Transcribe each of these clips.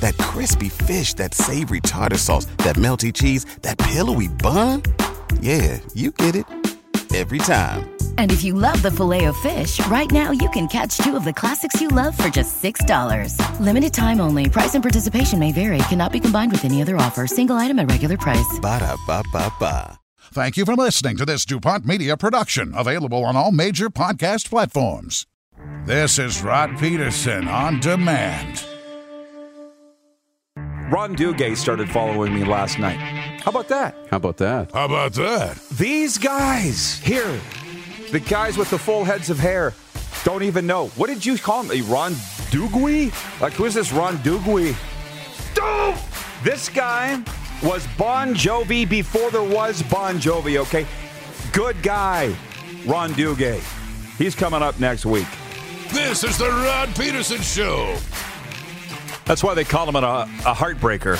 That crispy fish, that savory tartar sauce, that melty cheese, that pillowy bun. Yeah, you get it. Every time. And if you love the Filet-O-Fish, right now you can catch two of the classics you love for just $6. Limited time only. Price and participation may vary. Cannot be combined with any other offer. Single item at regular price. Ba-da-ba-ba-ba. Thank you for listening to this DuPont Media production. Available on all major podcast platforms. This is Ron Peterson on Demand. Ron Duguay started following me last night. How about that? How about that? How about that? These guys here, the guys with the full heads of hair, don't even know. What did you call him? Ron Duguay? Like, who is this Ron Duguay? Oh! This guy was Bon Jovi before there was Bon Jovi, okay? Good guy, Ron Duguay. He's coming up next week. This is the Ron Peterson Show. That's why they call him a heartbreaker,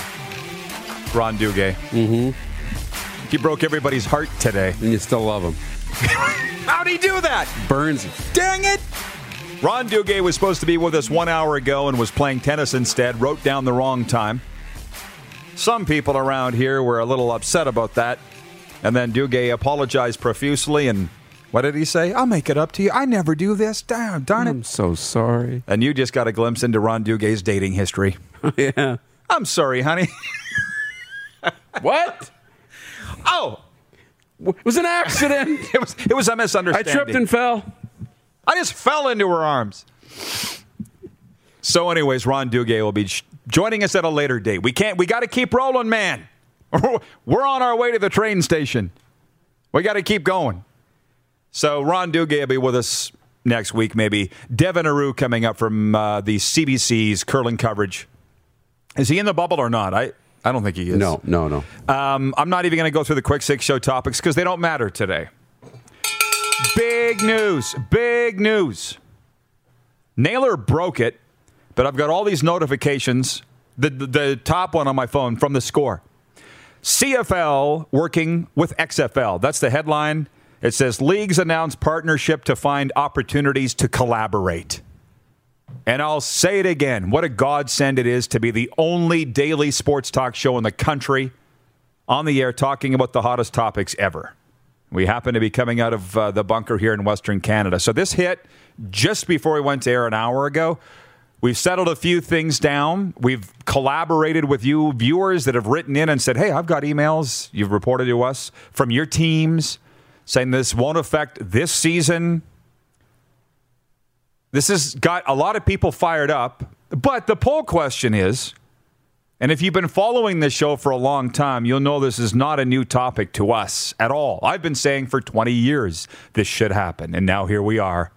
Ron Duguay. Mm-hmm. He broke everybody's heart today. And you still love him. How'd he do that? Burns him. Dang it! Ron Duguay was supposed to be with us 1 hour ago and was playing tennis instead, wrote down the wrong time. Some people around here were a little upset about that. And then Duguay apologized profusely and... what did he say? I'll make it up to you. I never do this. Darn it. I'm so sorry. And you just got a glimpse into Ron Duguay's dating history. Yeah. I'm sorry, honey. What? Oh. It was an accident. It was a misunderstanding. I tripped and fell. I just fell into her arms. So anyways, Ron Duguay will be joining us at a later date. We got to keep rolling, man. We're on our way to the train station. We got to keep going. So Ron Duguay will be with us next week, maybe. Devin Heroux coming up from the CBC's curling coverage. Is he in the bubble or not? I don't think he is. No. I'm not even going to go through the quick six show topics because they don't matter today. Big news. Naylor broke it, but I've got all these notifications, the top one on my phone from the score. CFL working with XFL. That's the headline. It says, leagues announce partnership to find opportunities to collaborate. And I'll say it again. What a godsend it is to be the only daily sports talk show in the country on the air talking about the hottest topics ever. We happen to be coming out of the bunker here in Western Canada. So this hit just before we went to air an hour ago. We've settled a few things down. We've collaborated with you viewers that have written in and said, hey, I've got emails you've reported to us from your teams saying this won't affect this season. This has got a lot of people fired up. But the poll question is, and if you've been following this show for a long time, you'll know this is not a new topic to us at all. I've been saying for 20 years this should happen, and now here we are.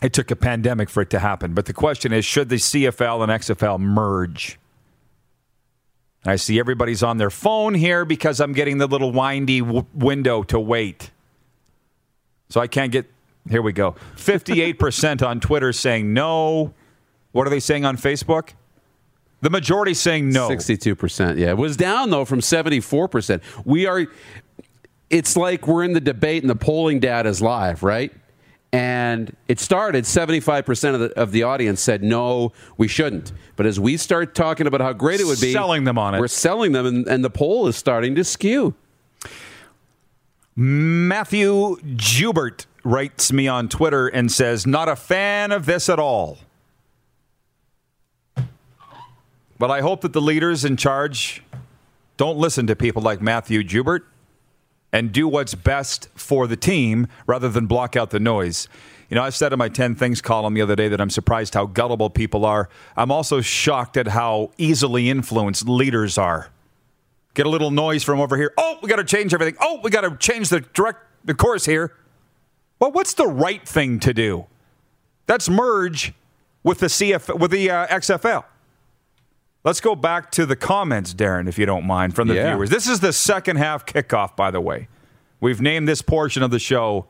It took a pandemic for it to happen. But the question is, should the CFL and XFL merge? I see everybody's on their phone here because I'm getting the little windy window to wait. So I can't get... here we go. 58% on Twitter saying no. What are they saying on Facebook? The majority saying no. 62%. Yeah, it was down, though, from 74%. We are... it's like we're in the debate and the polling data is live, right? And it started, 75% of the audience said, no, we shouldn't. But as we start talking about how great it would be, selling them on it. We're selling them, and the poll is starting to skew. Matthew Jubert writes me on Twitter and says, not a fan of this at all. But I hope that the leaders in charge don't listen to people like Matthew Jubert and do what's best for the team rather than block out the noise. You know, I said in my 10 things column the other day that I'm surprised how gullible people are. I'm also shocked at how easily influenced leaders are. Get a little noise from over here. Oh, we got to change everything. Oh, we got to change the course here. Well, what's the right thing to do? That's merge with the XFL. Let's go back to the comments, Darren, if you don't mind, from the viewers. This is the second half kickoff, by the way. We've named this portion of the show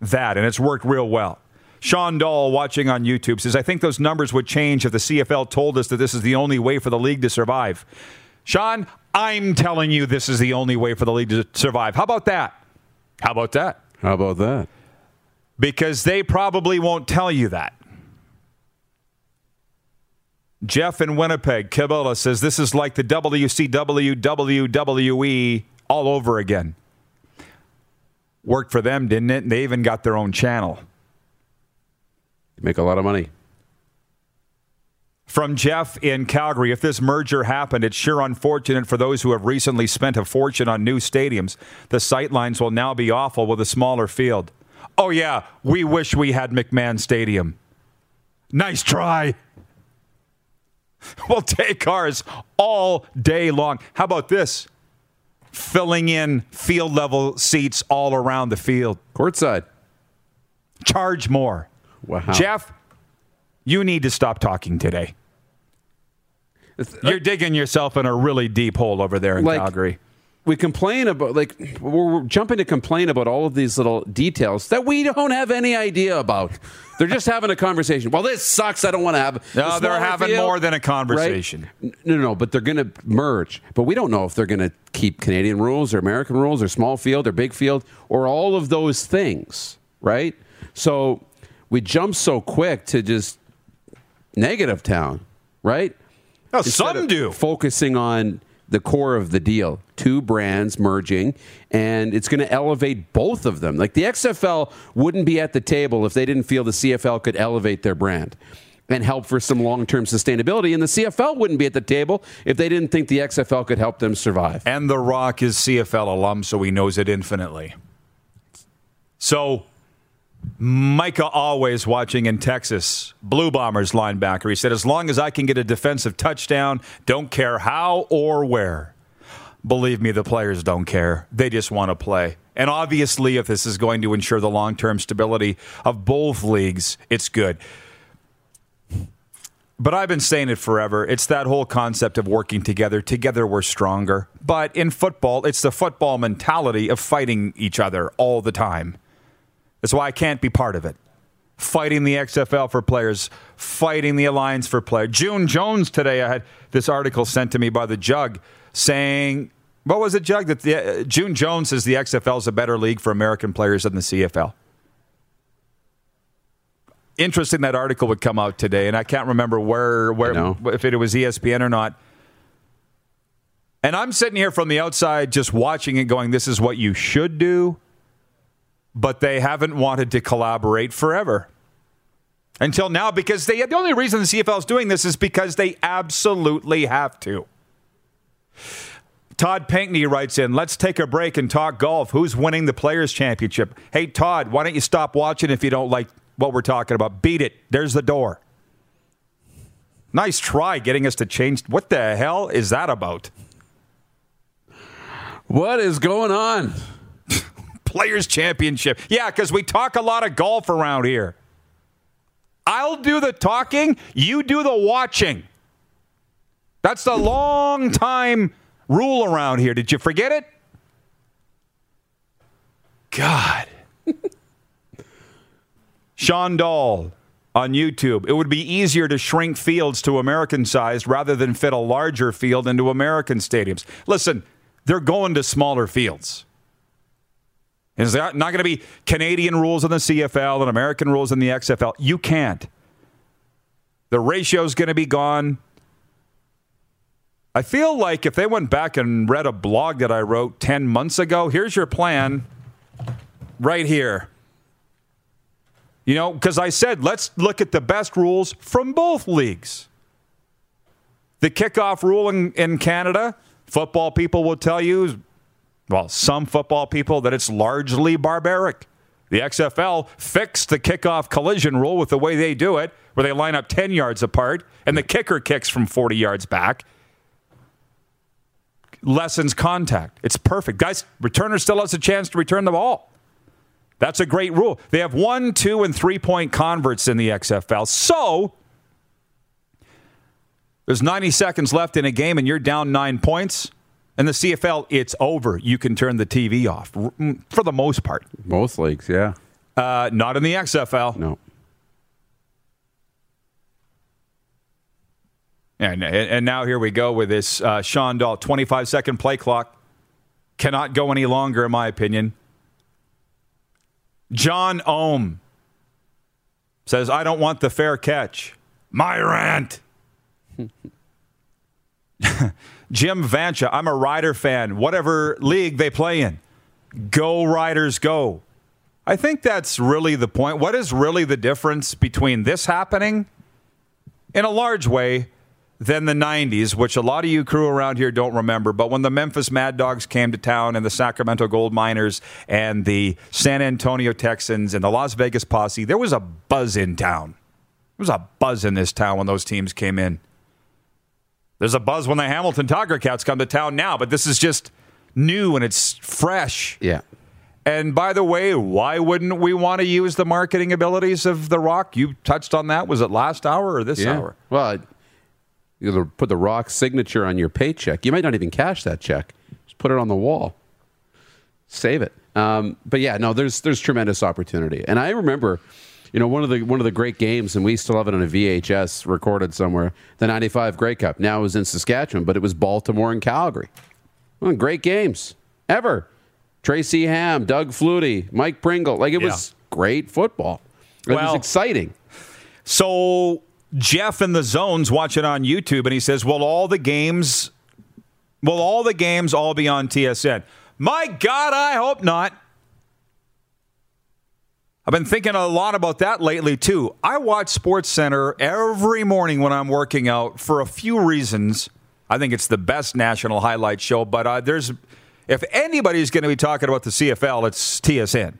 that, and it's worked real well. Sean Dahl, watching on YouTube, says, I think those numbers would change if the CFL told us that this is the only way for the league to survive. Sean, I'm telling you this is the only way for the league to survive. How about that? How about that? How about that? Because they probably won't tell you that. Jeff in Winnipeg, Cabela, says, this is like the WCW, WWE all over again. Worked for them, didn't it? And they even got their own channel. Make a lot of money. From Jeff in Calgary, if this merger happened, it's sure unfortunate for those who have recently spent a fortune on new stadiums. The sightlines will now be awful with a smaller field. Oh, yeah, we wish we had McMahon Stadium. Nice try. We'll take ours all day long. How about this? Filling in field-level seats all around the field. Courtside. Charge more. Wow. Jeff, you need to stop talking today. You're digging yourself in a really deep hole over there in Calgary. We complain about, we're jumping to complain about all of these little details that we don't have any idea about. They're just having a conversation. Well, this sucks. I don't want to have. No, they're having more than a conversation. Right? No, but they're going to merge. But we don't know if they're going to keep Canadian rules or American rules or small field or big field or all of those things, right? So we jump so quick to just negative town, right? No, some do. Focusing on the core of the deal, two brands merging, and it's going to elevate both of them. Like the XFL wouldn't be at the table if they didn't feel the CFL could elevate their brand and help for some long-term sustainability. And the CFL wouldn't be at the table if they didn't think the XFL could help them survive. And The Rock is CFL alum, so he knows it infinitely. So Micah Always watching in Texas, Blue Bombers linebacker. He said, as long as I can get a defensive touchdown, don't care how or where. Believe me, the players don't care. They just want to play. And obviously, if this is going to ensure the long-term stability of both leagues, it's good. But I've been saying it forever. It's that whole concept of working together. Together we're stronger. But in football, it's the football mentality of fighting each other all the time. That's why I can't be part of it. Fighting the XFL for players, fighting the Alliance for players. June Jones today, I had this article sent to me by the Jug saying, what was it, Jug? That June Jones says the XFL is a better league for American players than the CFL. Interesting that article would come out today, and I can't remember where if it was ESPN or not. And I'm sitting here from the outside just watching it going, this is what you should do. But they haven't wanted to collaborate forever. Until now, because the only reason the CFL is doing this is because they absolutely have to. Todd Pinkney writes in, let's take a break and talk golf. Who's winning the Players' Championship? Hey, Todd, why don't you stop watching if you don't like what we're talking about? Beat it. There's the door. Nice try getting us to change. What the hell is that about? What is going on? Players' Championship. Yeah, because we talk a lot of golf around here. I'll do the talking. You do the watching. That's the long time rule around here. Did you forget it? God. Sean Dahl on YouTube. It would be easier to shrink fields to American-sized rather than fit a larger field into American stadiums. Listen, they're going to smaller fields. It's not going to be Canadian rules in the CFL and American rules in the XFL. You can't. The ratio's going to be gone. I feel like if they went back and read a blog that I wrote 10 months ago, here's your plan right here. You know, because I said, let's look at the best rules from both leagues. The kickoff rule in Canada, football people will tell you, well, some football people, that it's largely barbaric. The XFL fixed the kickoff collision rule with the way they do it, where they line up 10 yards apart, and the kicker kicks from 40 yards back. lessens contact. It's perfect. Guys, returner still has a chance to return the ball. That's a great rule. They have 1, 2, and 3-point converts in the XFL. So there's 90 seconds left in a game and you're down 9 points. In the CFL, it's over. You can turn the TV off for the most part. Most leagues, yeah. Not in the XFL. No. And now here we go with this Sean Dahl, 25-second play clock. Cannot go any longer, in my opinion. John Ohm says, I don't want the fair catch. My rant. Jim Vancha, I'm a Rider fan. Whatever league they play in. Go, Riders, go. I think that's really the point. What is really the difference between this happening in a large way than the 90s, which a lot of you crew around here don't remember, but when the Memphis Mad Dogs came to town and the Sacramento Gold Miners and the San Antonio Texans and the Las Vegas Posse, there was a buzz in town. There was a buzz in this town when those teams came in. There's a buzz when the Hamilton Tiger Cats come to town now, but this is just new and it's fresh. Yeah. And by the way, why wouldn't we want to use the marketing abilities of The Rock? You touched on that. Was it last hour or this hour? Well, you'll put The Rock's signature on your paycheck. You might not even cash that check. Just put it on the wall. Save it. But yeah, no, there's tremendous opportunity. And I remember, you know, one of the great games, and we still have it on a VHS recorded somewhere, the 95 Grey Cup. Now it was in Saskatchewan, but it was Baltimore and Calgary. One of the great games ever. Tracy Ham, Doug Flutie, Mike Pringle. Like, it was great football. It was exciting. So Jeff in the Zones watching on YouTube, and he says, will all the games all be on TSN? My God, I hope not. I've been thinking a lot about that lately, too. I watch SportsCenter every morning when I'm working out for a few reasons. I think it's the best national highlight show, but if anybody's going to be talking about the CFL, it's TSN. I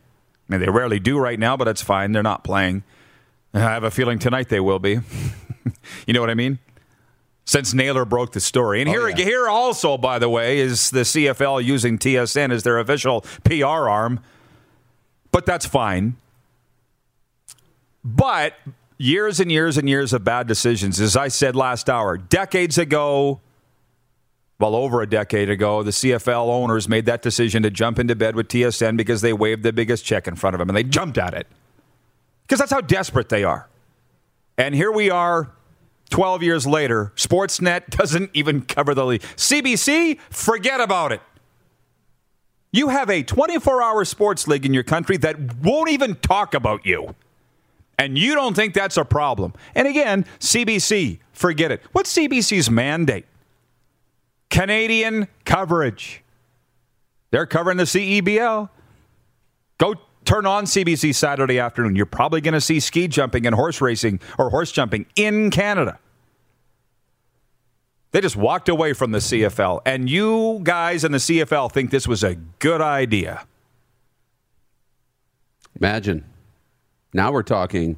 mean, they rarely do right now, but that's fine. They're not playing. I have a feeling tonight they will be. You know what I mean? Since Naylor broke the story. And here also, by the way, is the CFL using TSN as their official PR arm. But that's fine. But years and years and years of bad decisions. As I said last hour, decades ago, well, over a decade ago, the CFL owners made that decision to jump into bed with TSN because they waved the biggest check in front of them, and they jumped at it. Because that's how desperate they are. And here we are, 12 years later. Sportsnet doesn't even cover the league. CBC, forget about it. You have a 24-hour sports league in your country that won't even talk about you. And you don't think that's a problem. And again, CBC, forget it. What's CBC's mandate? Canadian coverage. They're covering the CEBL. Go turn on CBC Saturday afternoon. You're probably going to see ski jumping and horse racing or horse jumping in Canada. They just walked away from the CFL. And you guys in the CFL think this was a good idea. Imagine. Now we're talking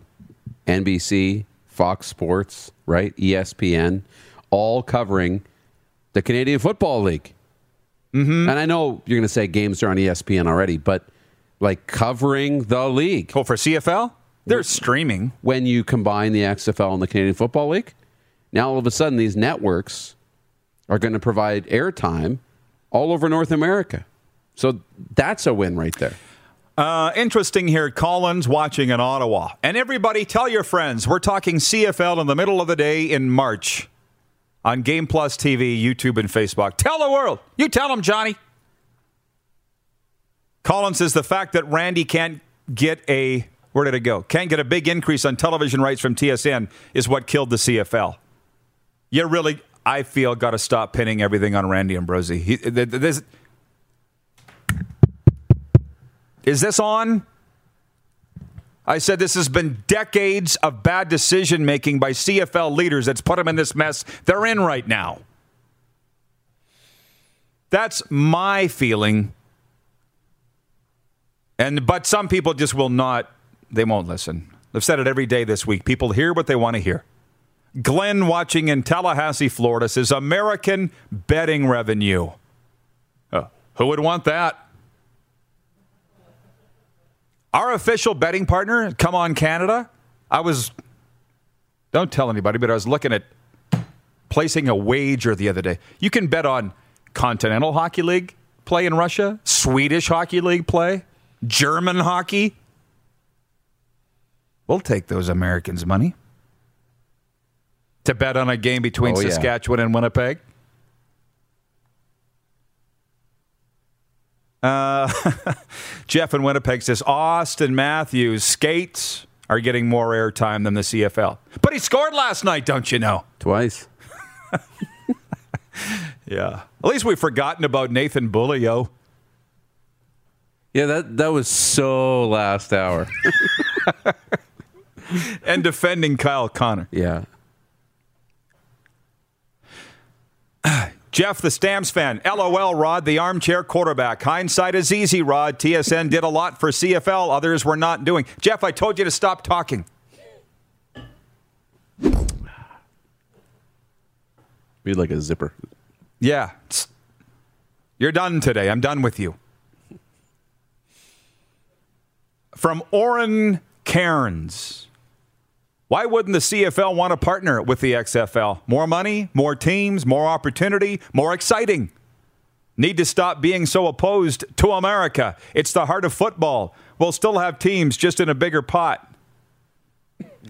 NBC, Fox Sports, right? ESPN, all covering the Canadian Football League. Mm-hmm. And I know you're going to say games are on ESPN already, but like covering the league. Oh, for CFL? They're streaming. When you combine the XFL and the Canadian Football League, now all of a sudden these networks are going to provide airtime all over North America. So that's a win right there. Interesting here. Colin's watching in Ottawa. And everybody, tell your friends, we're talking CFL in the middle of the day in March on Game Plus TV, YouTube, and Facebook. Tell the world. You tell them, Johnny. Collins says the fact that Randy can't get a big increase on television rights from TSN is what killed the CFL. You really, I feel, got to stop pinning everything on Randy Ambrosie. Is this on? I said this has been decades of bad decision-making by CFL leaders that's put them in this mess they're in right now. That's my feeling. But some people just will not, they won't listen. I've said it every day this week. People hear what they want to hear. Glenn watching in Tallahassee, Florida says American betting revenue. Who would want that? Our official betting partner, Come On Canada. Don't tell anybody, but I was looking at placing a wager the other day. You can bet on Continental Hockey League play in Russia, Swedish Hockey League play, German hockey. We'll take those Americans' money to bet on a game between Saskatchewan and Winnipeg. Jeff in Winnipeg says, Austin Matthews skates are getting more airtime than the CFL. But he scored last night, don't you know? Twice. Yeah. At least we've forgotten about Nathan Beaulieu. Yeah, that was so last hour. And defending Kyle Connor. Yeah. Jeff, the Stamps fan. LOL, Rod, the armchair quarterback. Hindsight is easy, Rod. TSN did a lot for CFL. Others were not doing. Jeff, I told you to stop talking. Be like a zipper. Yeah. You're done today. I'm done with you. From Orrin Cairns. Why wouldn't the CFL want to partner with the XFL? More money, more teams, more opportunity, more exciting. Need to stop being so opposed to America. It's the heart of football. We'll still have teams, just in a bigger pot.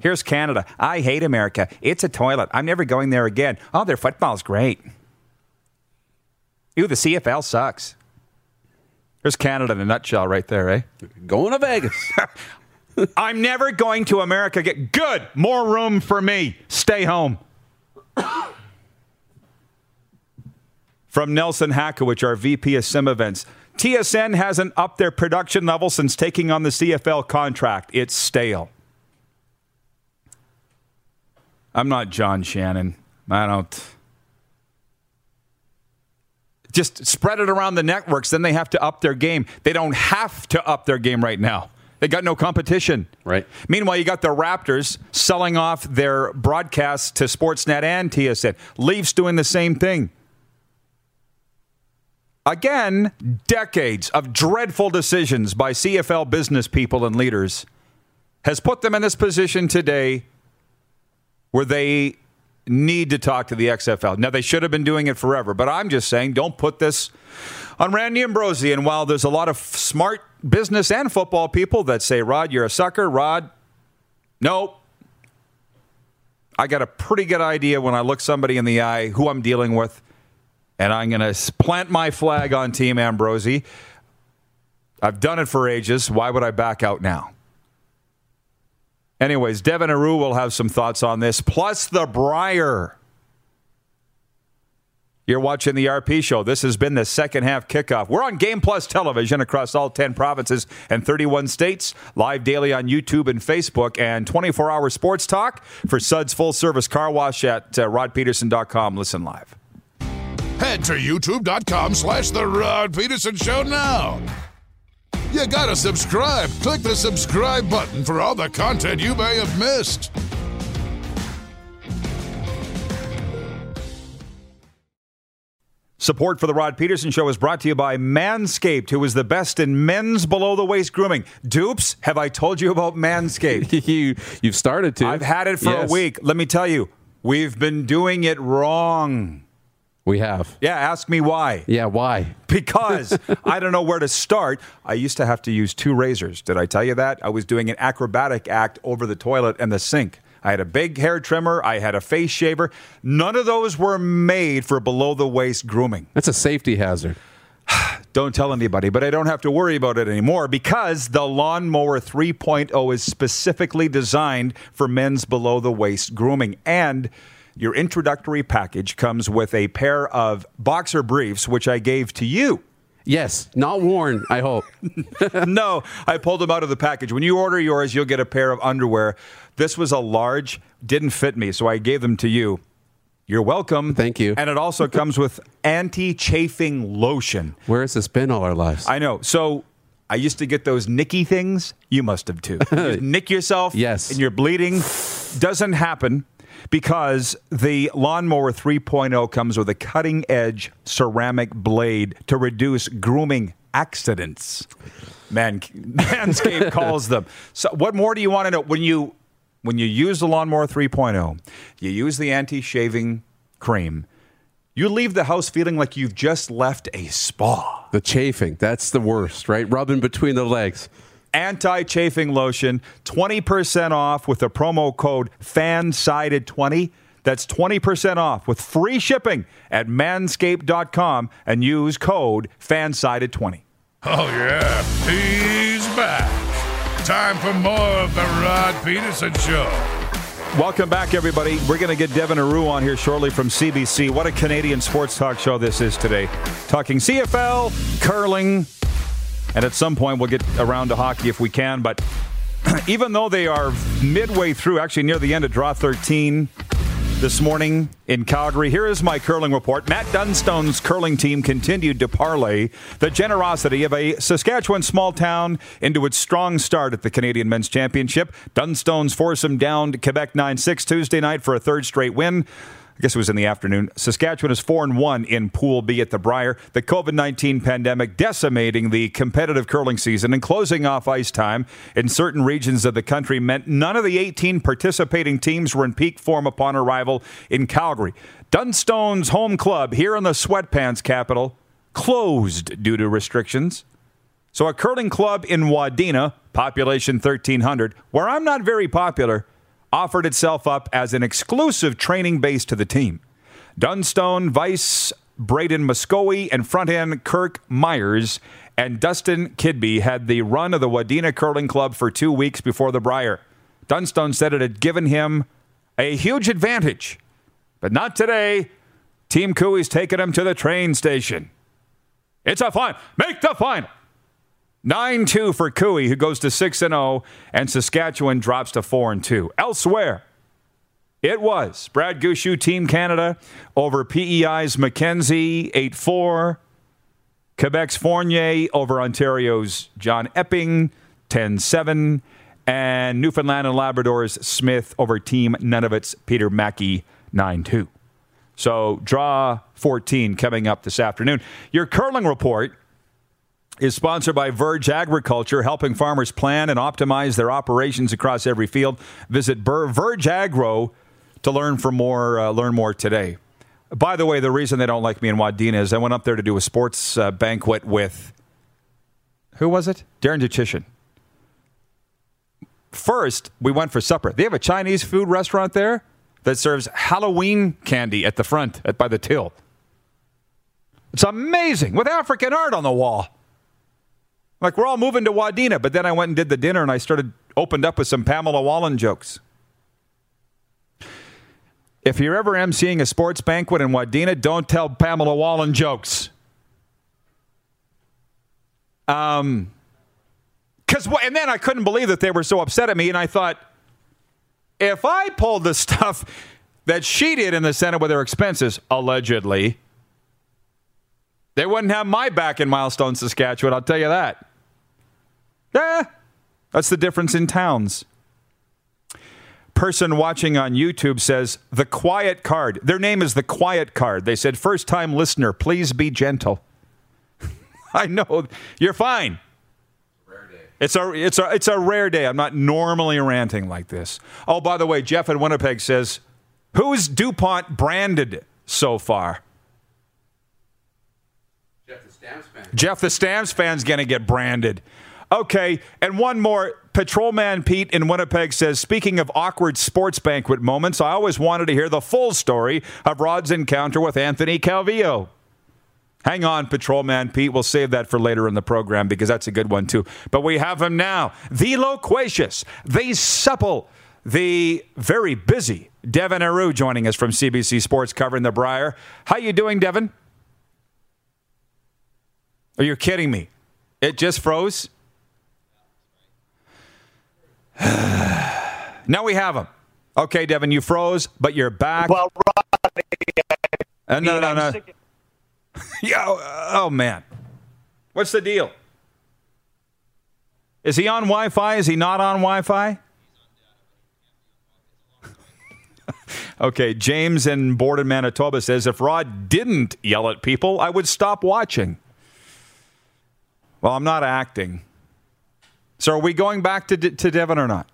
Here's Canada. I hate America. It's a toilet. I'm never going there again. Oh, their football's great. Ew, the CFL sucks. Here's Canada in a nutshell right there, eh? Going to Vegas. I'm never going to America again. Good. More room for me. Stay home. From Nelson Hakowich, our VP of Sim Events. TSN hasn't upped their production level since taking on the CFL contract. It's stale. I'm not John Shannon. I don't. Just spread it around the networks. Then they have to up their game. They don't have to up their game right now. They got no competition. Right. Meanwhile, you got the Raptors selling off their broadcasts to Sportsnet and TSN. Leafs doing the same thing. Again, decades of dreadful decisions by CFL business people and leaders has put them in this position today where they need to talk to the XFL. Now, they should have been doing it forever, but I'm just saying don't put this on Randy Ambrosie. And while there's a lot of smart business and football people that say, Rod, you're a sucker. Rod, nope. I got a pretty good idea when I look somebody in the eye who I'm dealing with, and I'm going to plant my flag on Team Ambrosie. I've done it for ages. Why would I back out now? Anyways, Devin Heroux will have some thoughts on this, plus the Brier. You're watching the RP Show. This has been the second half kickoff. We're on Game Plus Television across all 10 provinces and 31 states, live daily on YouTube and Facebook, and 24-hour sports talk for Suds Full Service Car Wash at rodpeterson.com. Listen live. Head to youtube.com/The Rod Peterson Show now. You gotta subscribe. Click the subscribe button for all the content you may have missed. Support for The Rod Peterson Show is brought to you by Manscaped, who is the best in men's below-the-waist grooming. Dupes, have I told you about Manscaped? You've started to. I've had it for a week. Let me tell you, we've been doing it wrong. We have. Yeah, ask me why. Yeah, why? Because I don't know where to start. I used to have to use two razors. Did I tell you that? I was doing an acrobatic act over the toilet and the sink. I had a big hair trimmer. I had a face shaver. None of those were made for below-the-waist grooming. That's a safety hazard. Don't tell anybody, but I don't have to worry about it anymore because the Lawn Mower 3.0 is specifically designed for men's below-the-waist grooming. And your introductory package comes with a pair of boxer briefs, which I gave to you. Yes, not worn, I hope. No, I pulled them out of the package. When you order yours, you'll get a pair of underwear. This was a large, didn't fit me, so I gave them to you. You're welcome. Thank you. And it also comes with anti-chafing lotion. Where has this been all our lives? I know. So I used to get those nicky things. You must have too. You nick yourself and you're bleeding. Doesn't happen. because the Lawnmower 3.0 comes with a cutting-edge ceramic blade to reduce grooming accidents. Manscaped calls them. So what more do you want to know? When you use the Lawnmower 3.0, you use the anti-shaving cream, you leave the house feeling like you've just left a spa. The chafing, that's the worst, right? Rubbing between the legs. Anti-chafing lotion, 20% off with the promo code FANSIDED20. That's 20% off with free shipping at manscaped.com and use code FANSIDED20. Oh, yeah. He's back. Time for more of the Ron Peterson Show. Welcome back, everybody. We're going to get Devin Heroux on here shortly from CBC. What a Canadian sports talk show this is today. Talking CFL, curling, and at some point we'll get around to hockey if we can. But even though they are midway through, actually near the end of draw 13 this morning in Calgary, here is my curling report. Matt Dunstone's curling team continued to parlay the generosity of a Saskatchewan small town into its strong start at the Canadian Men's Championship. Dunstone's foursome downed Quebec 9-6 Tuesday night for a third straight win. I guess it was in the afternoon. Saskatchewan is 4-1 in Pool B at the Brier. The COVID-19 pandemic decimating the competitive curling season and closing off ice time in certain regions of the country meant none of the 18 participating teams were in peak form upon arrival in Calgary. Dunstone's home club here in the sweatpants capital closed due to restrictions. So a curling club in Wadena, population 1,300, where I'm not very popular, offered itself up as an exclusive training base to the team. Dunstone, Vice, Braden Muscoe, and front-end Kirk Myers and Dustin Kidby had the run of the Wadena Curling Club for 2 weeks before the Brier. Dunstone said it had given him a huge advantage. But not today. Team Cooey's taking him to the train station. It's a final. Make the final. 9-2 for Cooey, who goes to 6-0, and Saskatchewan drops to 4-2. Elsewhere, it was Brad Gushue, Team Canada, over PEI's Mackenzie, 8-4. Quebec's Fournier over Ontario's John Epping, 10-7. And Newfoundland and Labrador's Smith over Team Nunavut's Peter Mackey, 9-2. So, draw 14 coming up this afternoon. Your curling report is sponsored by Verge Agriculture, helping farmers plan and optimize their operations across every field. Visit Verge Agro to learn more today. By the way, the reason they don't like me in Wadena is I went up there to do a sports banquet with, who was it? Darren Duchishan. First, we went for supper. They have a Chinese food restaurant there that serves Halloween candy at the front, by the till. It's amazing, with African art on the wall. Like, we're all moving to Wadena, but then I went and did the dinner and I opened up with some Pamela Wallin jokes. If you're ever emceeing a sports banquet in Wadena, don't tell Pamela Wallin jokes. And then I couldn't believe that they were so upset at me, and I thought, if I pulled the stuff that she did in the Senate with her expenses, allegedly, they wouldn't have my back in Milestone, Saskatchewan, I'll tell you that. Yeah, that's the difference in towns. Person watching on YouTube says, The Quiet Card. Their name is The Quiet Card. They said, first-time listener, please be gentle. I know. You're fine. Rare day. It's a rare day. I'm not normally ranting like this. Oh, by the way, Jeff in Winnipeg says, who's DuPont branded so far? Jeff, the Stamps fan's going to get branded. Okay, and one more. Patrolman Pete in Winnipeg says, speaking of awkward sports banquet moments, I always wanted to hear the full story of Rod's encounter with Anthony Calvillo. Hang on, Patrolman Pete. We'll save that for later in the program because that's a good one, too. But we have him now. The loquacious, the supple, the very busy Devin Heroux joining us from CBC Sports covering the Brier. How you doing, Devin? Are you kidding me? It just froze? Now we have him. Okay, Devin, you froze, but you're back. Well, Ronnie, no. Yeah, oh, man. What's the deal? Is he on Wi-Fi? Is he not on Wi-Fi? Okay, James in Borden, Manitoba says, if Rod didn't yell at people, I would stop watching. Well, I'm not acting. So are we going back to Devin or not?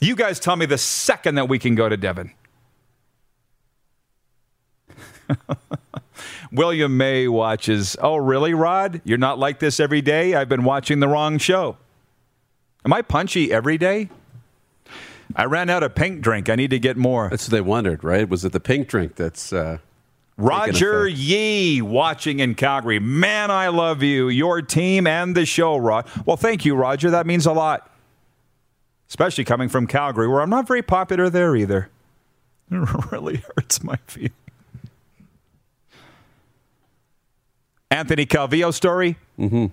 You guys tell me the second that we can go to Devin. William May watches. Oh, really, Rod? You're not like this every day? I've been watching the wrong show. Am I punchy every day? I ran out of pink drink. I need to get more. That's what they wondered, right? Was it the pink drink that's... Roger Yee watching in Calgary. Man, I love you, your team, and the show, Rod. Well, thank you, Roger. That means a lot. Especially coming from Calgary, where I'm not very popular there either. It really hurts my feelings. Anthony Calvillo story. Mm-hmm.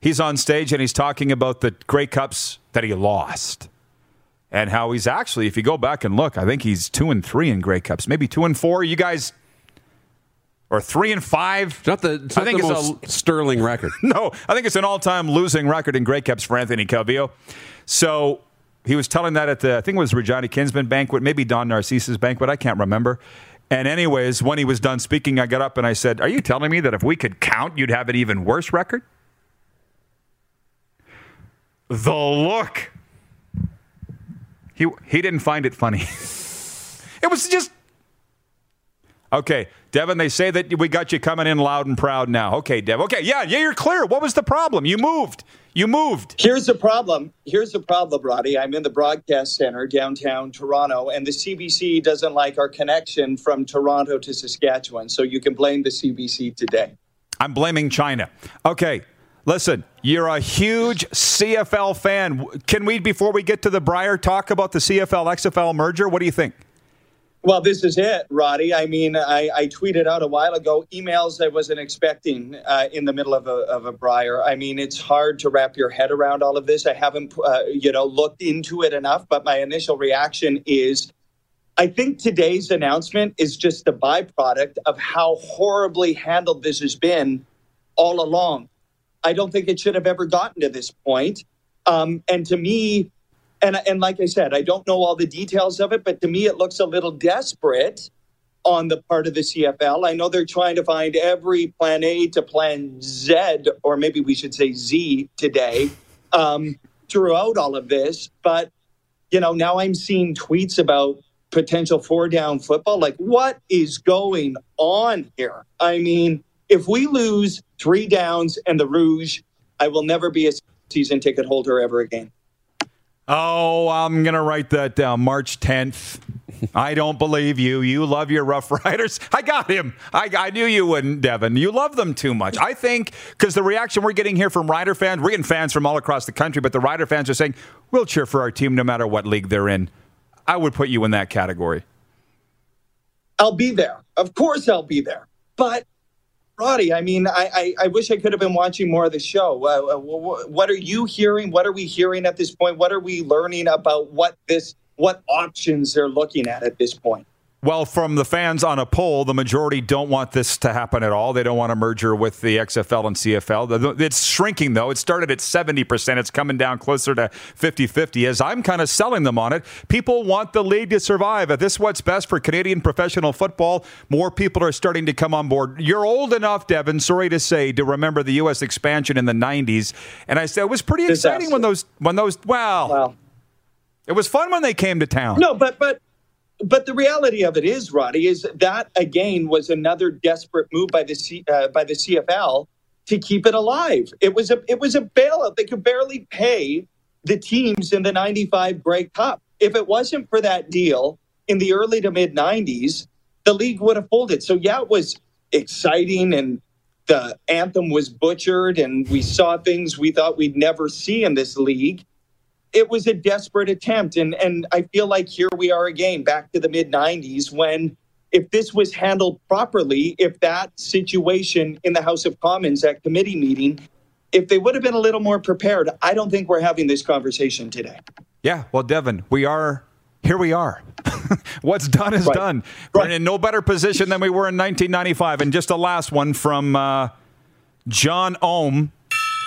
He's on stage and he's talking about the Grey Cups that he lost. And how he's actually, if you go back and look, I think he's 2-3 in Grey Cups. Maybe 2-4. You guys are 3-5. It's not the most sterling record. No, I think it's an all-time losing record in Grey Cups for Anthony Calvillo. So he was telling that at the, I think it was Regina Kinsman banquet, maybe Don Narcisse's banquet. I can't remember. And anyways, when he was done speaking, I got up and I said, are you telling me that if we could count, you'd have an even worse record? The look. He didn't find it funny. It was just... Okay, Devin, they say that we got you coming in loud and proud now. Okay, Devin. Okay, yeah, you're clear. What was the problem? You moved. Here's the problem, Roddy. I'm in the broadcast center downtown Toronto, and the CBC doesn't like our connection from Toronto to Saskatchewan, so you can blame the CBC today. I'm blaming China. Okay. Listen, you're a huge CFL fan. Can we, before we get to the Brier, talk about the CFL-XFL merger? What do you think? Well, this is it, Roddy. I mean, I tweeted out a while ago emails I wasn't expecting in the middle of a Brier. I mean, it's hard to wrap your head around all of this. I haven't, looked into it enough, but my initial reaction is I think today's announcement is just a byproduct of how horribly handled this has been all along. I don't think it should have ever gotten to this point. And to me, and like I said, I don't know all the details of it, but to me, it looks a little desperate on the part of the CFL. I know they're trying to find every plan A to plan Z, or maybe we should say Z today, throughout all of this. But, now I'm seeing tweets about potential 4-down football. Like, what is going on here? I mean... If we lose 3 downs and the Rouge, I will never be a season ticket holder ever again. Oh, I'm going to write that down. March 10th. I don't believe you. You love your Rough Riders. I got him. I knew you wouldn't, Devin. You love them too much. I think because the reaction we're getting here from Rider fans, we're getting fans from all across the country, but the Rider fans are saying, we'll cheer for our team no matter what league they're in. I would put you in that category. I'll be there. Of course I'll be there. But... Roddy, I mean, I wish I could have been watching more of the show. What are you hearing? What are we hearing at this point? What are we learning about what options they're looking at this point? Well, from the fans on a poll, the majority don't want this to happen at all. They don't want a merger with the XFL and CFL. It's shrinking, though. It started at 70%. It's coming down closer to 50-50 as I'm kind of selling them on it. People want the league to survive. If this is what's best for Canadian professional football, more people are starting to come on board. You're old enough, Devin, sorry to say, to remember the U.S. expansion in the 90s. And I said it was pretty exciting when it was fun when they came to town. No, But the reality of it is, Roddy, is that, again, was another desperate move by the CFL to keep it alive. It was a bailout. They could barely pay the teams in the 95 Grey Cup. If it wasn't for that deal in the early to mid-90s, the league would have folded. So, yeah, it was exciting, and the anthem was butchered, and we saw things we thought we'd never see in this league. It was a desperate attempt, and I feel like here we are again, back to the mid-90s, when if this was handled properly, if that situation in the House of Commons, that committee meeting, if they would have been a little more prepared, I don't think we're having this conversation today. Yeah, well, Devin, here we are. What's done is done. Right. We're in no better position than we were in 1995. And just a last one from John Ohm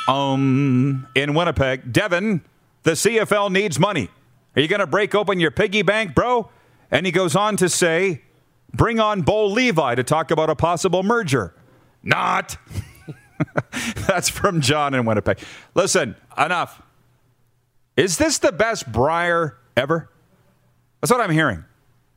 in Winnipeg. Devin... The CFL needs money. Are you going to break open your piggy bank, bro? And he goes on to say, bring on Bo Levi to talk about a possible merger. Not. That's from John in Winnipeg. Listen, enough. Is this the best Brier ever? That's what I'm hearing.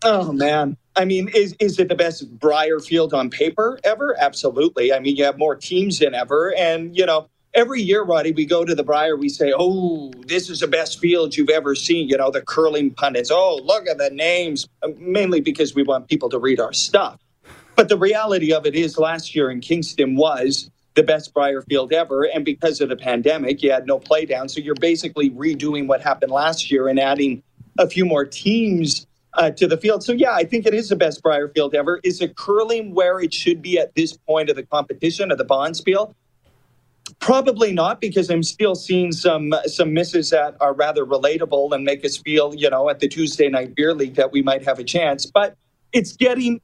Oh, man. I mean, is it the best Brier field on paper ever? Absolutely. I mean, you have more teams than ever. And, you know, every year, Roddy, we go to the Brier, we say, oh, this is the best field you've ever seen. You know, the curling pundits. Oh, look at the names. Mainly because we want people to read our stuff. But the reality of it is last year in Kingston was the best Brier field ever. And because of the pandemic, you had no play down. So you're basically redoing what happened last year and adding a few more teams to the field. So, yeah, I think it is the best Brier field ever. Is it curling where it should be at this point of the competition, of the Bonds field? Probably not, because I'm still seeing some misses that are rather relatable and make us feel, you know, at the Tuesday Night Beer League that we might have a chance. But it's getting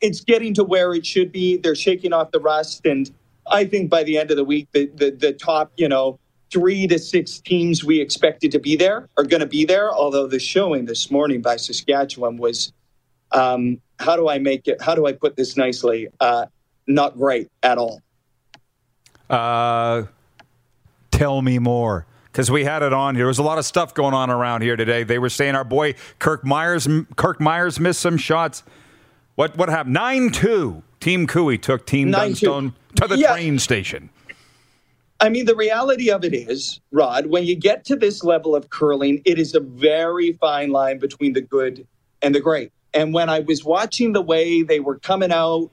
to where it should be. They're shaking off the rust. And I think by the end of the week, the top, you know, 3 to 6 teams we expected to be there are going to be there. Although the showing this morning by Saskatchewan was, how do I make it? How do I put this nicely? Not great at all. Tell me more, because we had it on here. There was a lot of stuff going on around here today. They were saying our boy Kirk Myers missed some shots. What happened? 9-2. Team Cooey took Team Dunstone to the train station. I mean, the reality of it is, Rod, when you get to this level of curling, it is a very fine line between the good and the great. And when I was watching the way they were coming out,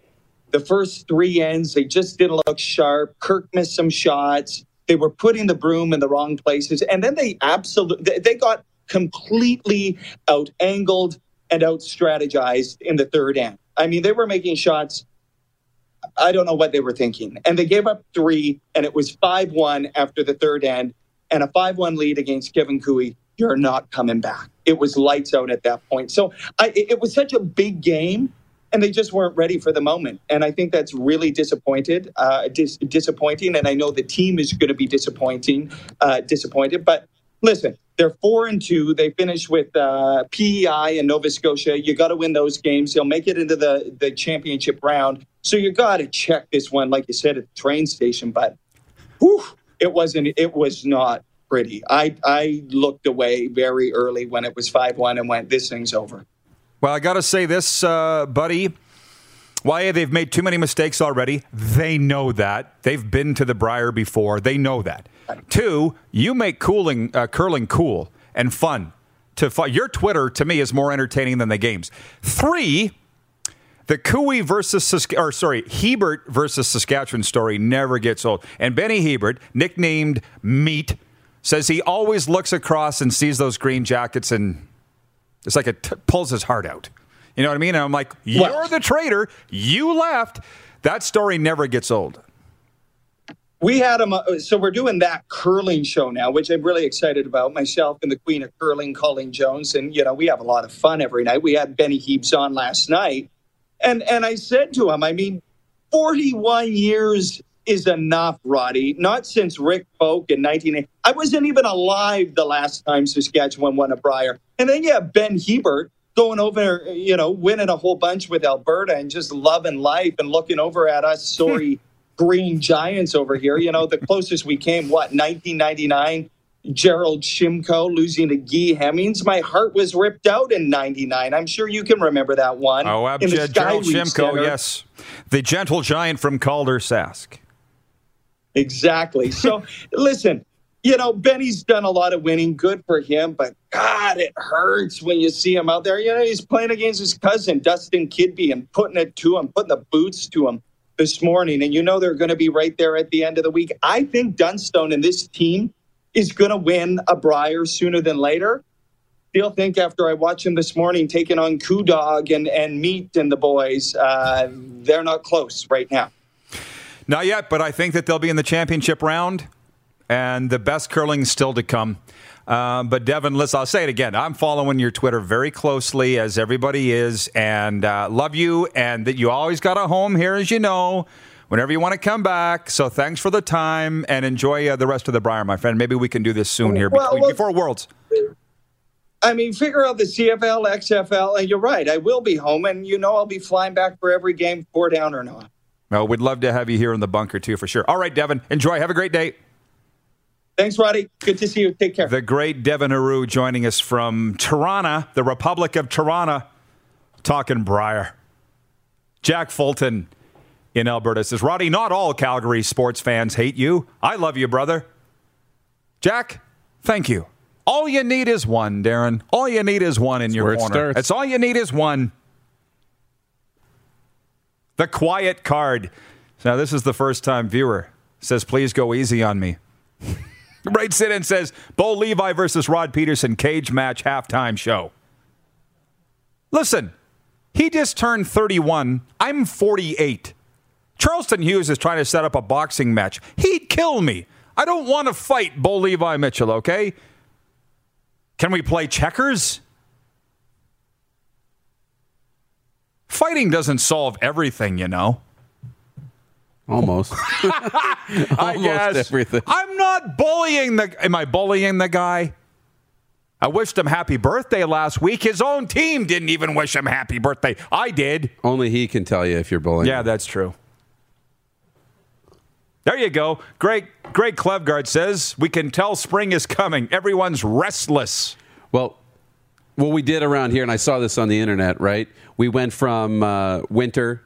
the first 3 ends, they just didn't look sharp. Kirk missed some shots. They were putting the broom in the wrong places. And then they got completely out-angled and out-strategized in the 3rd end. I mean, they were making shots. I don't know what they were thinking. And they gave up 3, and it was 5-1 after the 3rd end, and a 5-1 lead against Kevin Cooey. You're not coming back. It was lights out at that point. So it was such a big game, and they just weren't ready for the moment. And I think that's really disappointing, and I know the team is going to be disappointed. But listen, they're 4-2. They finish with PEI and Nova Scotia. You got to win those games. They'll make it into the championship round. So you got to check this one, like you said, at the train station. But whew, it was not pretty. I looked away very early when it was 5-1 and went, this thing's over. Well, I got to say this, buddy. Why they've made too many mistakes already. They know that. They've been to the Brier before. They know that. 2, you make curling cool and fun. Your Twitter, to me, is more entertaining than the games. 3, the Cooey Hebert versus Saskatchewan story never gets old. And Benny Hebert, nicknamed Meat, says he always looks across and sees those green jackets and it's like it pulls his heart out. You know what I mean? And I'm like, you're the traitor. You left. That story never gets old. We had him. So we're doing that curling show now, which I'm really excited about. Myself and the queen of curling, Colleen Jones. And, you know, we have a lot of fun every night. We had Benny Heaps on last night. And I said to him, I mean, 41 years is enough, Roddy. Not since Rick Folk in 1980. I wasn't even alive the last time Saskatchewan won a Brier. And then you have Ben Hebert going over, you know, winning a whole bunch with Alberta and just loving life and looking over at us sorry green giants over here. You know, the closest we came, 1999, Gerald Shimko losing to Guy Hemmings. My heart was ripped out in 99. I'm sure you can remember that one. Oh, Gerald Shimko, yes. The gentle giant from Calder Sask. Exactly. So, listen. You know, Benny's done a lot of winning. Good for him. But, God, it hurts when you see him out there. You know, he's playing against his cousin, Dustin Kidby, and putting it to him, putting the boots to him this morning. And you know they're going to be right there at the end of the week. I think Dunstone and this team is going to win a Brier sooner than later. Still think after I watch him this morning taking on Coodog and Meat and the boys, they're not close right now. Not yet, but I think that they'll be in the championship round. And the best curling still to come. But Devin, listen, I'll say it again. I'm following your Twitter very closely, as everybody is, and love you, and that you always got a home here, as you know, whenever you want to come back. So thanks for the time, and enjoy the rest of the Brier, my friend. Maybe we can do this soon here before Worlds. I mean, figure out the CFL, XFL, and you're right. I will be home, and you know I'll be flying back for every game, four down or not. No, we'd love to have you here in the bunker, too, for sure. All right, Devin, enjoy. Have a great day. Thanks, Roddy. Good to see you. Take care. The great Devin Heroux joining us from Toronto, the Republic of Toronto, talking Briar. Jack Fulton in Alberta says, Roddy, not all Calgary sports fans hate you. I love you, brother. Jack, thank you. All you need is one, Darren. All you need is one in your corner. That's all you need is one. The quiet card. Now, this is the first-time viewer. Says, please go easy on me. Writes in and says, Bo Levi versus Rod Peterson cage match halftime show. Listen, he just turned 31. I'm 48. Charleston Hughes is trying to set up a boxing match. He'd kill me. I don't want to fight Bo Levi Mitchell, okay? Can we play checkers? Fighting doesn't solve everything, you know. Almost. Almost everything. I'm not bullying the... Am I bullying the guy? I wished him happy birthday last week. His own team didn't even wish him happy birthday. I did. Only he can tell you if you're bullying him. That's true. There you go. Greg Klevgard says, we can tell spring is coming. Everyone's restless. Well, what we did around here, and I saw this on the internet, right? We went from winter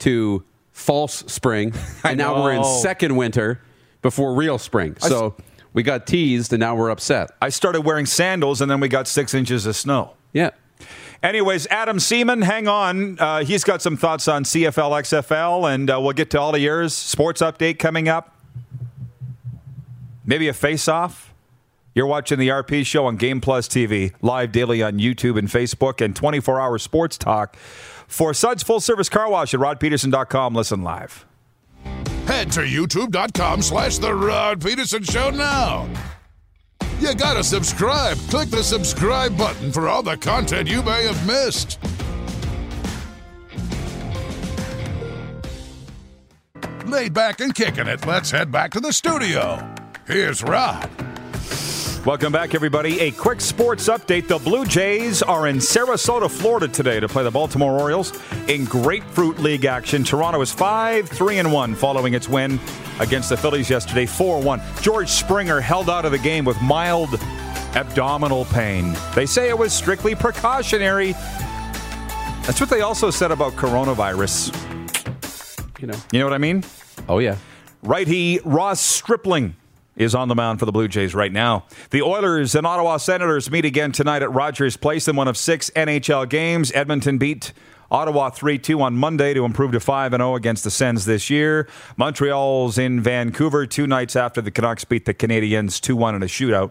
to... false spring, and now we're in second winter before real spring. So we got teased, and now we're upset. I started wearing sandals, and then we got 6 inches of snow. Yeah. Anyways, Adam Seaman, hang on. He's got some thoughts on CFL, XFL, and we'll get to all of yours. Sports update coming up. Maybe a face-off. You're watching the RP Show on Game Plus TV, live daily on YouTube and Facebook, and 24-hour sports talk. For Suds Full Service Car Wash at rodpeterson.com, listen live. Head to youtube.com/The Rod Peterson Show now. You gotta subscribe. Click the subscribe button for all the content you may have missed. Laid back and kicking it, let's head back to the studio. Here's Rod. Welcome back, everybody. A quick sports update. The Blue Jays are in Sarasota, Florida today to play the Baltimore Orioles in Grapefruit League action. Toronto is 5-3-1 following its win against the Phillies yesterday, 4-1. George Springer held out of the game with mild abdominal pain. They say it was strictly precautionary. That's what they also said about coronavirus. You know what I mean? Oh, yeah. Righty Ross Stripling is on the mound for the Blue Jays right now. The Oilers and Ottawa Senators meet again tonight at Rogers Place in one of 6 NHL games. Edmonton beat Ottawa 3-2 on Monday to improve to 5-0 against the Sens this year. Montreal's in Vancouver 2 nights after the Canucks beat the Canadiens 2-1 in a shootout.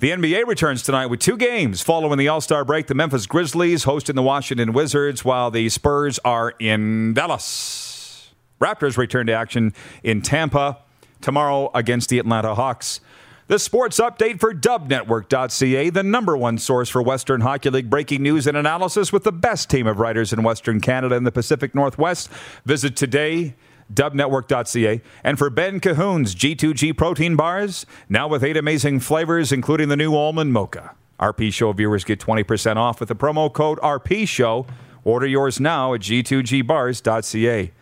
The NBA returns tonight with 2 games following the All-Star break. The Memphis Grizzlies hosting the Washington Wizards while the Spurs are in Dallas. Raptors return to action in Tampa tomorrow against the Atlanta Hawks. The sports update for DubNetwork.ca, the #1 source for Western Hockey League breaking news and analysis with the best team of writers in Western Canada and the Pacific Northwest. Visit today, DubNetwork.ca. And for Ben Cahoon's G2G protein bars, now with 8 amazing flavors, including the new almond mocha. RP Show viewers get 20% off with the promo code RP Show. Order yours now at G2GBars.ca.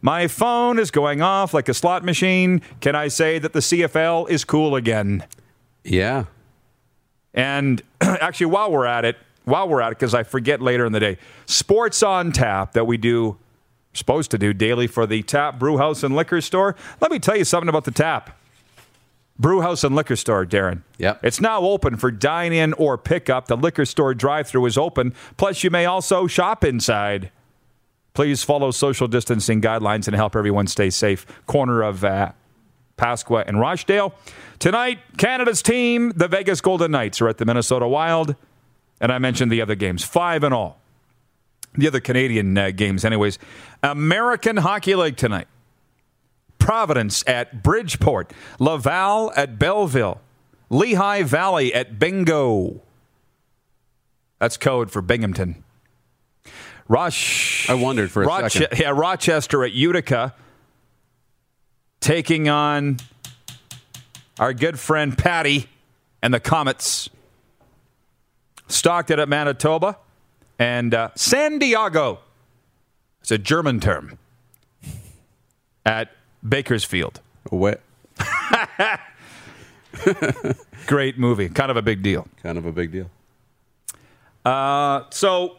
My phone is going off like a slot machine. Can I say that the CFL is cool again? Yeah. And actually, while we're at it, because I forget later in the day, Sports on Tap that we do, supposed to do daily for the Tap Brewhouse and Liquor Store. Let me tell you something about the Tap Brewhouse and Liquor Store, Darren. Yep. It's now open for dine-in or pickup. The liquor store drive-thru is open. Plus, you may also shop inside. Please follow social distancing guidelines and help everyone stay safe. Corner of Pasqua and Rochdale. Tonight, Canada's team, the Vegas Golden Knights, are at the Minnesota Wild. And I mentioned the other games, 5-0. The other Canadian games anyways. American Hockey League tonight. Providence at Bridgeport. Laval at Belleville. Lehigh Valley at Bingo. That's code for Binghamton. I wondered for a second. Yeah, Rochester at Utica, taking on our good friend Patty and the Comets. Stockton at Manitoba, and San Diego, it's a German term, at Bakersfield. What? Great movie. Kind of a big deal. Kind of a big deal. So,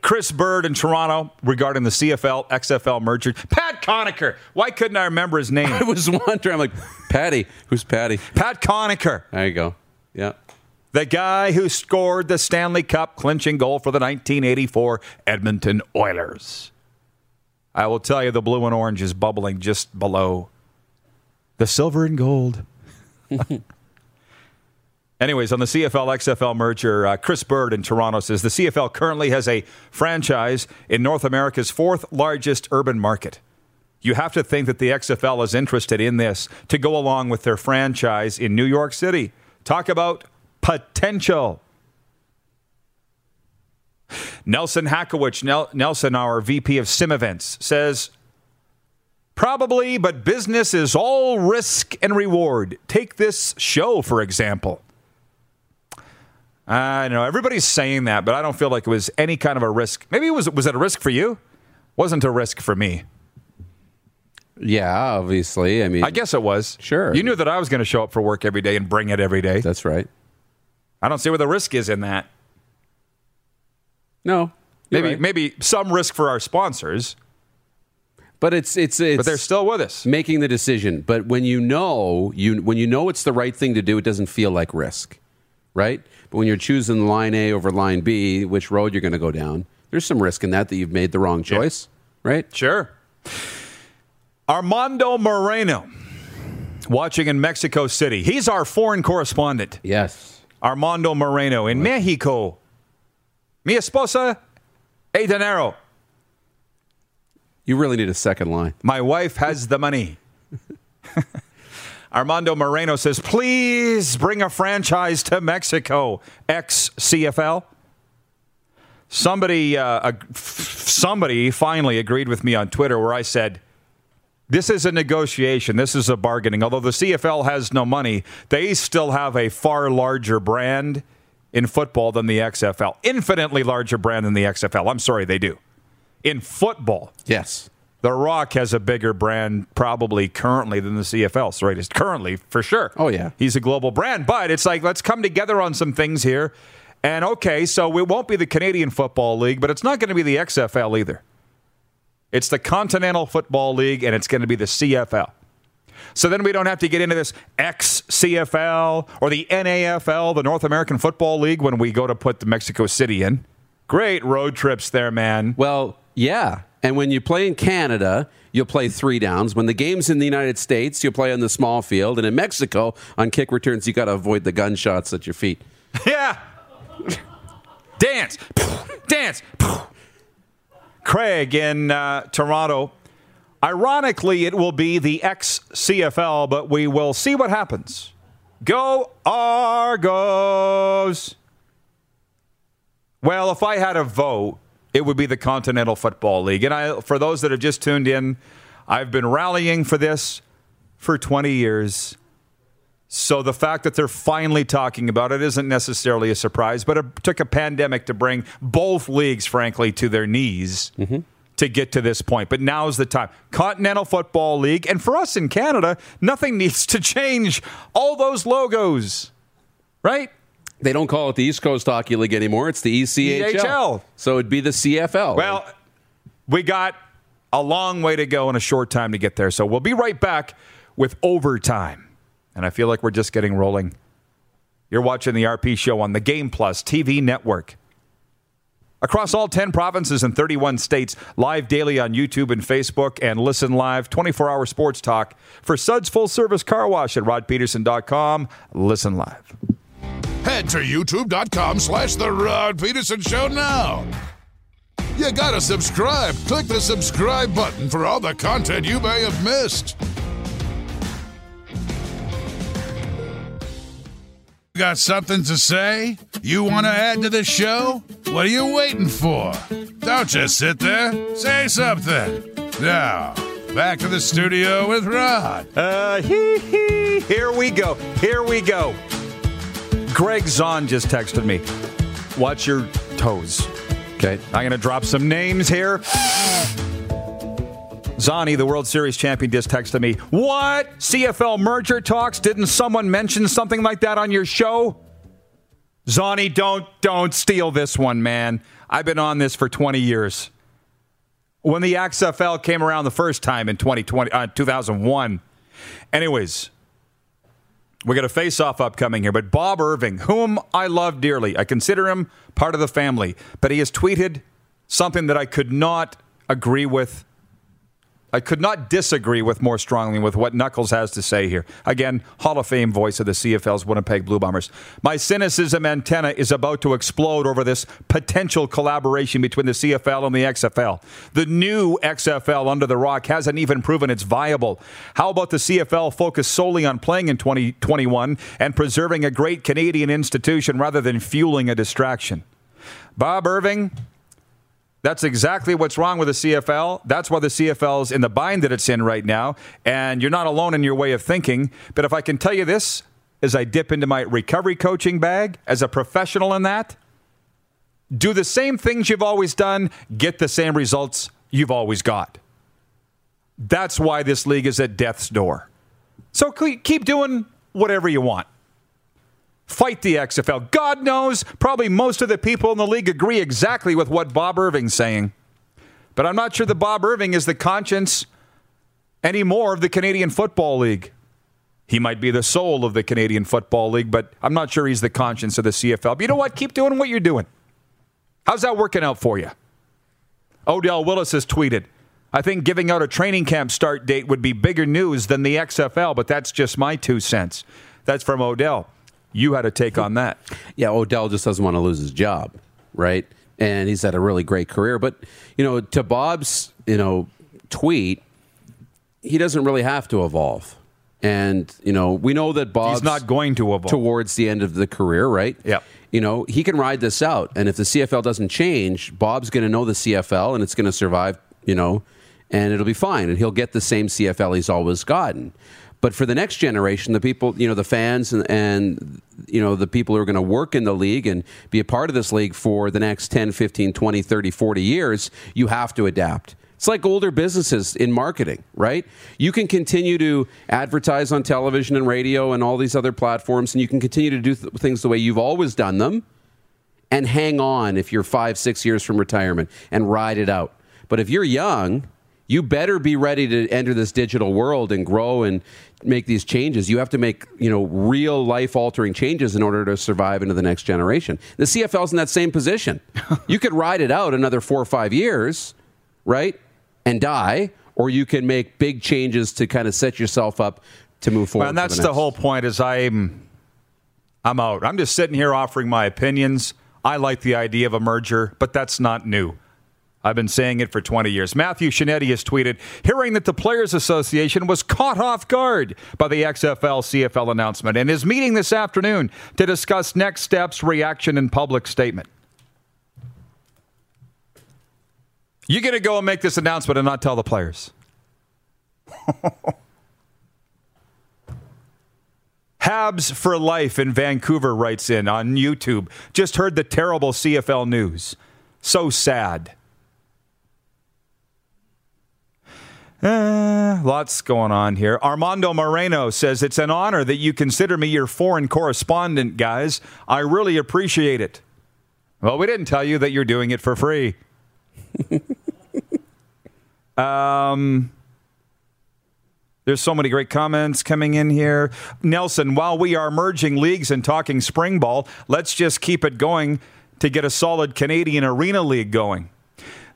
Chris Bird in Toronto regarding the CFL, XFL merger. Pat Conacher. Why couldn't I remember his name? I was wondering. I'm like, Patty. Who's Patty? Pat Conacher. There you go. Yeah. The guy who scored the Stanley Cup clinching goal for the 1984 Edmonton Oilers. I will tell you, the blue and orange is bubbling just below the silver and gold. Anyways, on the CFL-XFL merger, Chris Bird in Toronto says, the CFL currently has a franchise in North America's fourth largest urban market. You have to think that the XFL is interested in this to go along with their franchise in New York City. Talk about potential. Nelson Hakowich, Nelson, our VP of Sim Events, says, probably, but business is all risk and reward. Take this show, for example. I know everybody's saying that, but I don't feel like it was any kind of a risk. Maybe it was it a risk for you? Wasn't a risk for me. Yeah, obviously. I mean, I guess it was. Sure. You knew that I was going to show up for work every day and bring it every day. That's right. I don't see where the risk is in that. No. Maybe right. Maybe some risk for our sponsors. But it's but they're still with us making the decision. But when you know it's the right thing to do, it doesn't feel like risk, right? But when you're choosing line A over line B, which road you're going to go down, there's some risk in that you've made the wrong choice, right? Sure. Armando Moreno, watching in Mexico City. He's our foreign correspondent. Yes. Armando Moreno in Mexico. Mi esposa e dinero. You really need a second line. My wife has the money. Armando Moreno says, please bring a franchise to Mexico, ex-CFL. Somebody finally agreed with me on Twitter where I said, this is a negotiation. This is a bargaining. Although the CFL has no money, they still have a far larger brand in football than the XFL. Infinitely larger brand than the XFL. I'm sorry, they do. In football, yes, The Rock has a bigger brand probably currently than the CFL's, right? It's currently, for sure. Oh, yeah. He's a global brand, but it's like, let's come together on some things here. And, okay, so it won't be the Canadian Football League, but it's not going to be the XFL either. It's the Continental Football League, and it's going to be the CFL. So then we don't have to get into this ex-CFL or the NAFL, the North American Football League, when we go to put the Mexico City in. Great road trips there, man. Well, yeah, and when you play in Canada, you'll play three downs. When the game's in the United States, you'll play on the small field. And in Mexico, on kick returns, you got to avoid the gunshots at your feet. Yeah. Dance. Dance. Craig in Toronto. Ironically, it will be the ex-CFL, but we will see what happens. Go Argos. Well, if I had a vote, it would be the Continental Football League. And for those that have just tuned in, I've been rallying for this for 20 years. So the fact that they're finally talking about it isn't necessarily a surprise, but it took a pandemic to bring both leagues, frankly, to their knees to get to this point. But now's the time. Continental Football League. And for us in Canada, nothing needs to change. All those logos, right? They don't call it the East Coast Hockey League anymore. It's the ECHL. So it'd be the CFL. Well, we got a long way to go and a short time to get there. So we'll be right back with overtime. And I feel like we're just getting rolling. You're watching the RP Show on the Game Plus TV network. Across all 10 provinces and 31 states, live daily on YouTube and Facebook, and listen live 24-hour sports talk for Suds Full Service Car Wash at rodpeterson.com. Listen live. Head to youtube.com/The Rod Peterson Show now. You gotta subscribe. Click the subscribe button for all the content you may have missed. Got something to say? You want to add to the show? What are you waiting for? Don't just sit there. Say something. Now, back to the studio with Rod. Here we go. Greg Zahn just texted me. Watch your toes. Okay, I'm going to drop some names here. Zani, the World Series champion, just texted me. What? CFL merger talks? Didn't someone mention something like that on your show? Zani, don't steal this one, man. I've been on this for 20 years. When the XFL came around the first time in 2001. Anyways, we got a face-off upcoming here, but Bob Irving, whom I love dearly, I consider him part of the family, but he has tweeted something that I could not agree with. I could not disagree with more strongly with what Knuckles has to say here. Again, Hall of Fame voice of the CFL's Winnipeg Blue Bombers. My cynicism antenna is about to explode over this potential collaboration between the CFL and the XFL. The new XFL under the rock hasn't even proven it's viable. How about the CFL focus solely on playing in 2021 and preserving a great Canadian institution rather than fueling a distraction? Bob Irving, that's exactly what's wrong with the CFL. That's why the CFL's in the bind that it's in right now. And you're not alone in your way of thinking. But if I can tell you this, as I dip into my recovery coaching bag, as a professional in that, do the same things you've always done, get the same results you've always got. That's why this league is at death's door. So keep doing whatever you want. Fight the XFL. God knows, probably most of the people in the league agree exactly with what Bob Irving's saying. But I'm not sure that Bob Irving is the conscience anymore of the Canadian Football League. He might be the soul of the Canadian Football League, but I'm not sure he's the conscience of the CFL. But you know what? Keep doing what you're doing. How's that working out for you? Odell Willis has tweeted, I think giving out a training camp start date would be bigger news than the XFL, but that's just my 2 cents. That's from Odell. You had a take on that. Yeah, Odell just doesn't want to lose his job, right? And he's had a really great career. But, you know, to Bob's, tweet, he doesn't really have to evolve. And, we know that Bob's... He's not going to evolve. ...towards the end of the career, right? Yeah. He can ride this out. And if the CFL doesn't change, Bob's going to know the CFL and it's going to survive, and it'll be fine. And he'll get the same CFL he's always gotten. But for the next generation, the people, the fans and the people who are going to work in the league and be a part of this league for the next 10, 15, 20, 30, 40 years, you have to adapt. It's like older businesses in marketing, right? You can continue to advertise on television and radio and all these other platforms, and you can continue to do things the way you've always done them and hang on if you're 5, 6 years from retirement and ride it out. But if you're young... You better be ready to enter this digital world and grow and make these changes. You have to make, real life-altering changes in order to survive into the next generation. The CFL's in that same position. You could ride it out another 4 or 5 years, right, and die, or you can make big changes to kind of set yourself up to move forward. Well, and that's the whole point is I'm out. I'm just sitting here offering my opinions. I like the idea of a merger, but that's not new. I've been saying it for 20 years. Matthew Shinetti has tweeted, hearing that the Players Association was caught off guard by the XFL-CFL announcement and is meeting this afternoon to discuss next steps, reaction, and public statement. You're going to go and make this announcement and not tell the players. Habs for Life in Vancouver writes in on YouTube, just heard the terrible CFL news. So sad. Lots going on here. Armando Moreno says, it's an honor that you consider me your foreign correspondent, guys. I really appreciate it. Well, we didn't tell you that you're doing it for free. There's so many great comments coming in here. Nelson, while we are merging leagues and talking spring ball, let's just keep it going to get a solid Canadian Arena League going.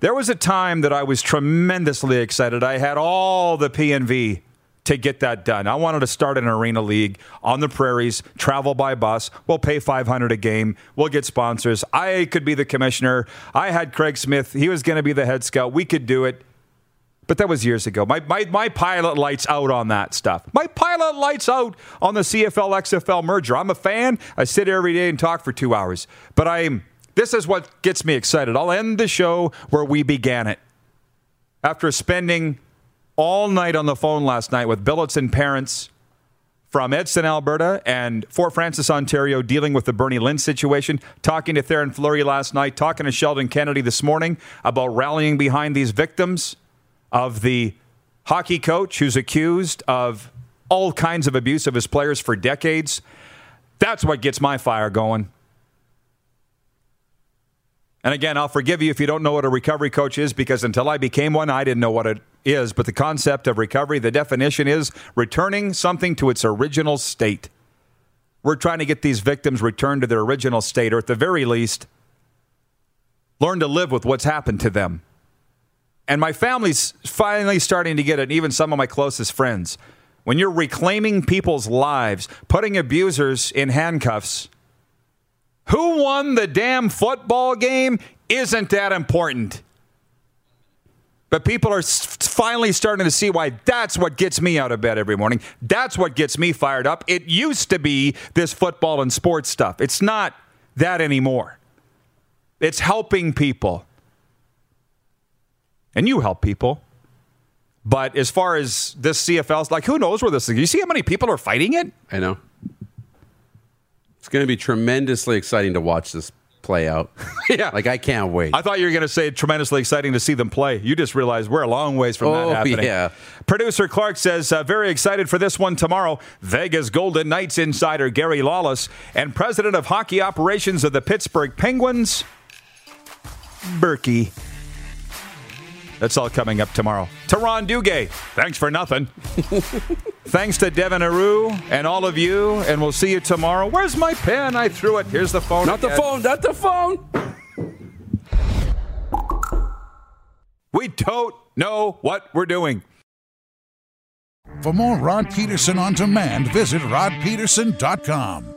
There was a time that I was tremendously excited. I had all the PNV to get that done. I wanted to start an arena league on the prairies, travel by bus. We'll pay $500 a game. We'll get sponsors. I could be the commissioner. I had Craig Smith. He was going to be the head scout. We could do it. But that was years ago. My pilot light's out on that stuff. My pilot light's out on the CFL-XFL merger. I'm a fan. I sit every day and talk for 2 hours. But this is what gets me excited. I'll end the show where we began it. After spending all night on the phone last night with billets and parents, from Edson, Alberta, and Fort Francis, Ontario, dealing with the Bernie Lynn situation, talking to Theron Fleury last night, talking to Sheldon Kennedy this morning about rallying behind these victims of the hockey coach who's accused of all kinds of abuse of his players for decades. That's what gets my fire going. And again, I'll forgive you if you don't know what a recovery coach is, because until I became one, I didn't know what it is. But the concept of recovery, the definition is returning something to its original state. We're trying to get these victims returned to their original state, or at the very least, learn to live with what's happened to them. And my family's finally starting to get it, and even some of my closest friends. When you're reclaiming people's lives, putting abusers in handcuffs, who won the damn football game isn't that important. But people are finally starting to see why that's what gets me out of bed every morning. That's what gets me fired up. It used to be this football and sports stuff. It's not that anymore. It's helping people. And you help people. But as far as this CFL, like, who knows where this is? You see how many people are fighting it? I know. It's going to be tremendously exciting to watch this play out. Yeah. Like, I can't wait. I thought you were going to say tremendously exciting to see them play. You just realized we're a long ways from that happening. Yeah. Producer Clark says, very excited for this one tomorrow. Vegas Golden Knights insider Gary Lawless and president of hockey operations of the Pittsburgh Penguins, Berkey. That's all coming up tomorrow. To Ron Duguay, thanks for nothing. Thanks to Devin Heroux and all of you, and we'll see you tomorrow. Where's my pen? I threw it. Here's the phone. Not the phone. We don't know what we're doing. For more Ron Peterson on demand, visit rodpeterson.com.